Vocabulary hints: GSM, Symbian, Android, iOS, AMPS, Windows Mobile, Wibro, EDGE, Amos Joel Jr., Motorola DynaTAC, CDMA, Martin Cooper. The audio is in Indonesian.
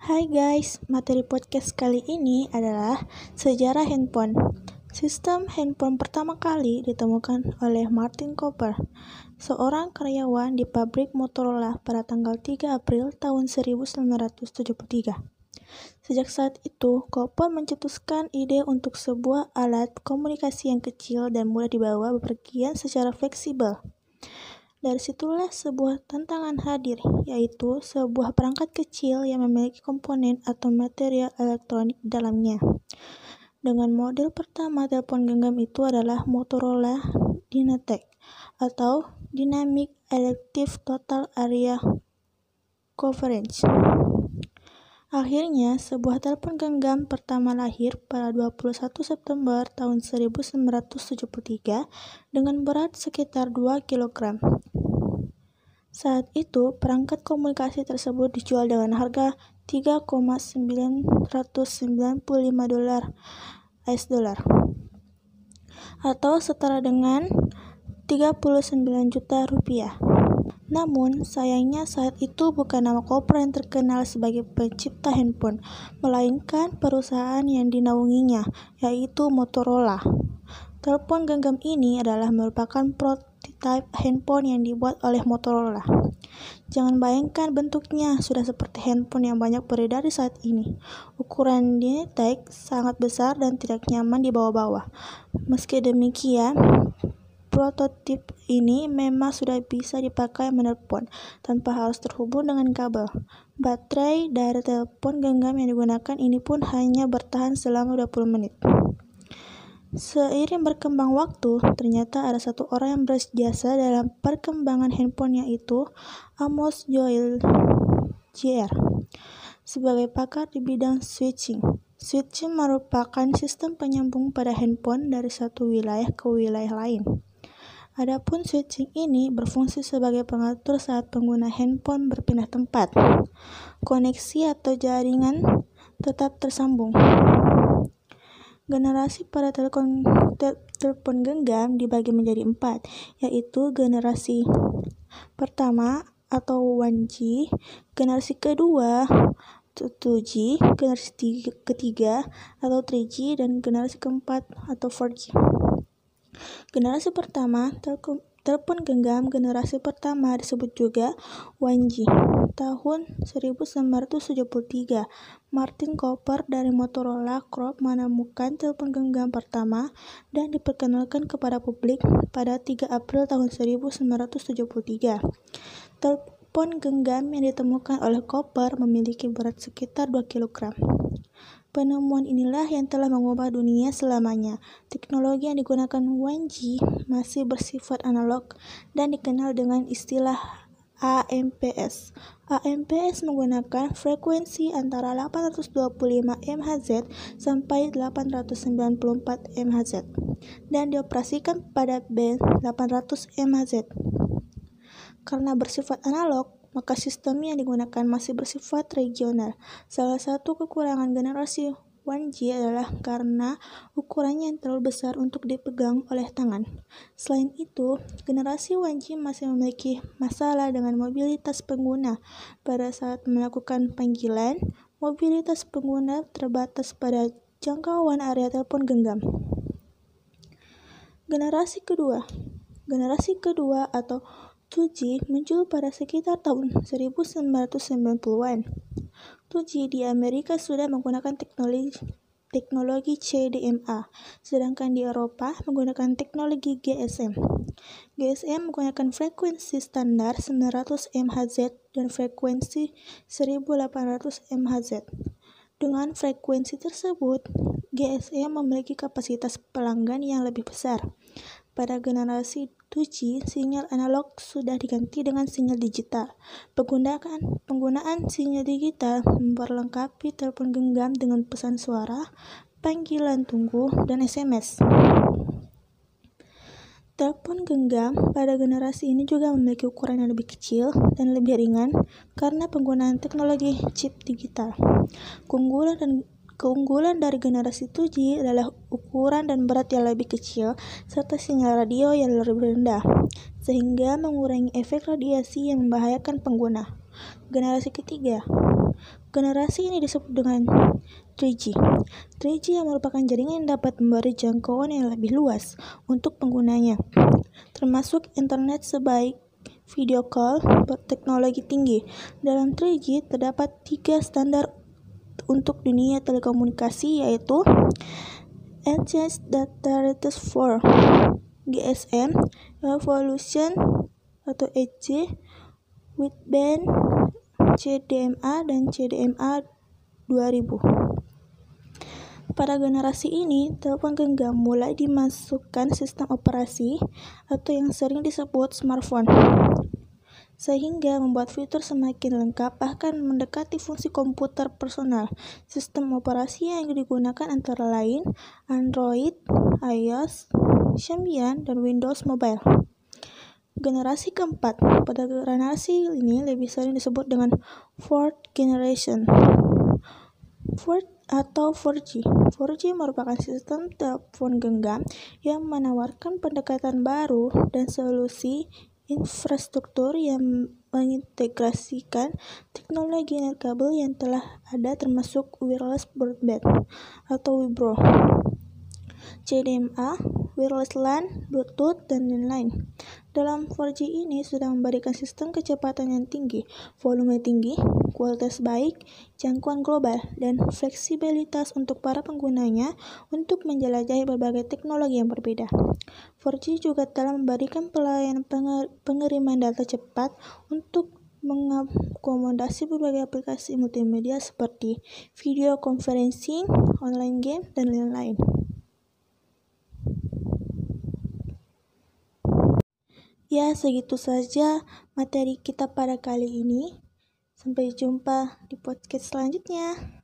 Hai guys, materi podcast kali ini adalah sejarah handphone. Sistem handphone pertama kali ditemukan oleh Martin Cooper, seorang karyawan di pabrik Motorola pada tanggal 3 April tahun 1973. Sejak saat itu, Cooper mencetuskan ide untuk sebuah alat komunikasi yang kecil dan mudah dibawa bepergian secara fleksibel. Dari situlah sebuah tantangan hadir, yaitu sebuah perangkat kecil yang memiliki komponen atau material elektronik dalamnya. Dengan model pertama telepon genggam itu adalah Motorola DynaTAC atau Dynamic Elective Total Area Coverage. Akhirnya, sebuah telepon genggam pertama lahir pada 21 September tahun 1973 dengan berat sekitar 2 kg. Saat itu, perangkat komunikasi tersebut dijual dengan harga $3,995 atau setara dengan 39 juta rupiah. Namun, sayangnya saat itu bukan nama Cooper yang terkenal sebagai pencipta handphone, melainkan perusahaan yang dinaunginya, yaitu Motorola. Telepon genggam ini adalah merupakan prototipe handphone yang dibuat oleh Motorola. Jangan bayangkan bentuknya sudah seperti handphone yang banyak beredar di saat ini. Ukuran DynaTAC sangat besar dan tidak nyaman di bawah-bawah. Meski demikian, prototipe ini memang sudah bisa dipakai menelpon tanpa harus terhubung dengan kabel. Baterai dari telepon genggam yang digunakan ini pun hanya bertahan selama 20 menit. Seiring berkembang waktu, ternyata ada satu orang yang berjasa dalam perkembangan handphone, yaitu Amos Joel Jr. sebagai pakar di bidang switching. Switching merupakan sistem penyambung pada handphone dari satu wilayah ke wilayah lain. Adapun switching ini berfungsi sebagai pengatur saat pengguna handphone berpindah tempat. Koneksi atau jaringan tetap tersambung. Generasi pada telepon genggam dibagi menjadi 4, yaitu generasi pertama atau 1G, generasi kedua 2G, generasi ketiga atau 3G, dan generasi keempat atau 4G. Generasi pertama, telepon genggam generasi pertama disebut juga 1G. Tahun 1973, Martin Cooper dari Motorola Corp menemukan telepon genggam pertama dan diperkenalkan kepada publik pada 3 April tahun 1973. Telepon genggam yang ditemukan oleh Cooper memiliki berat sekitar 2 kg. Penemuan inilah yang telah mengubah dunia selamanya. Teknologi yang digunakan 1G masih bersifat analog dan dikenal dengan istilah AMPS. AMPS menggunakan frekuensi antara 825 MHz sampai 894 MHz dan dioperasikan pada band 800 MHz. Karena bersifat analog, maka sistem yang digunakan masih bersifat regional. Salah satu kekurangan generasi 1G adalah karena ukurannya yang terlalu besar untuk dipegang oleh tangan. Selain itu, generasi 1G masih memiliki masalah dengan mobilitas pengguna. Pada saat melakukan panggilan, mobilitas pengguna terbatas pada jangkauan area telepon genggam. Generasi kedua atau 2G muncul pada sekitar tahun 1990-an. 2G di Amerika sudah menggunakan teknologi CDMA, sedangkan di Eropa menggunakan teknologi GSM. GSM menggunakan frekuensi standar 900 MHz dan frekuensi 1800 MHz. Dengan frekuensi tersebut, GSM memiliki kapasitas pelanggan yang lebih besar. Pada generasi 2G, sinyal analog sudah diganti dengan sinyal digital. Penggunaan sinyal digital memperlengkapi telepon genggam dengan pesan suara, panggilan tunggu, dan SMS. Telepon genggam pada generasi ini juga memiliki ukuran yang lebih kecil dan lebih ringan karena penggunaan teknologi chip digital. Keunggulan dari generasi 2G adalah ukuran dan berat yang lebih kecil, serta sinyal radio yang lebih rendah, sehingga mengurangi efek radiasi yang membahayakan pengguna. Generasi ketiga Generasi ini disebut dengan 3G. 3G yang merupakan jaringan yang dapat memberi jangkauan yang lebih luas untuk penggunanya, termasuk internet sebaik video call berteknologi tinggi. Dalam 3G terdapat 3 standar untuk dunia telekomunikasi, yaitu EDGE Data Rate 4, GSM, Evolution atau EDGE, Wideband, CDMA, dan CDMA 2000. Pada generasi ini, telepon genggam mulai dimasukkan sistem operasi atau yang sering disebut smartphone, sehingga membuat fitur semakin lengkap, bahkan mendekati fungsi komputer personal. Sistem operasi yang digunakan antara lain Android, iOS, Symbian, dan Windows Mobile. Generasi keempat, pada generasi ini lebih sering disebut dengan Fourth Generation. Fourth atau 4G. 4G merupakan sistem telepon genggam yang menawarkan pendekatan baru dan solusi infrastruktur yang mengintegrasikan teknologi net kabel yang telah ada, termasuk wireless broadband atau Wibro, CDMA, wireless LAN, Bluetooth, dan lain-lain. Dalam 4G ini sudah memberikan sistem kecepatan yang tinggi, volume tinggi, kualitas baik, jangkauan global, dan fleksibilitas untuk para penggunanya untuk menjelajahi berbagai teknologi yang berbeda. 4G juga telah memberikan pelayanan pengiriman data cepat untuk mengakomodasi berbagai aplikasi multimedia seperti video conferencing, online game, dan lain-lain. Ya, segitu saja materi kita pada kali ini. Sampai jumpa di podcast selanjutnya.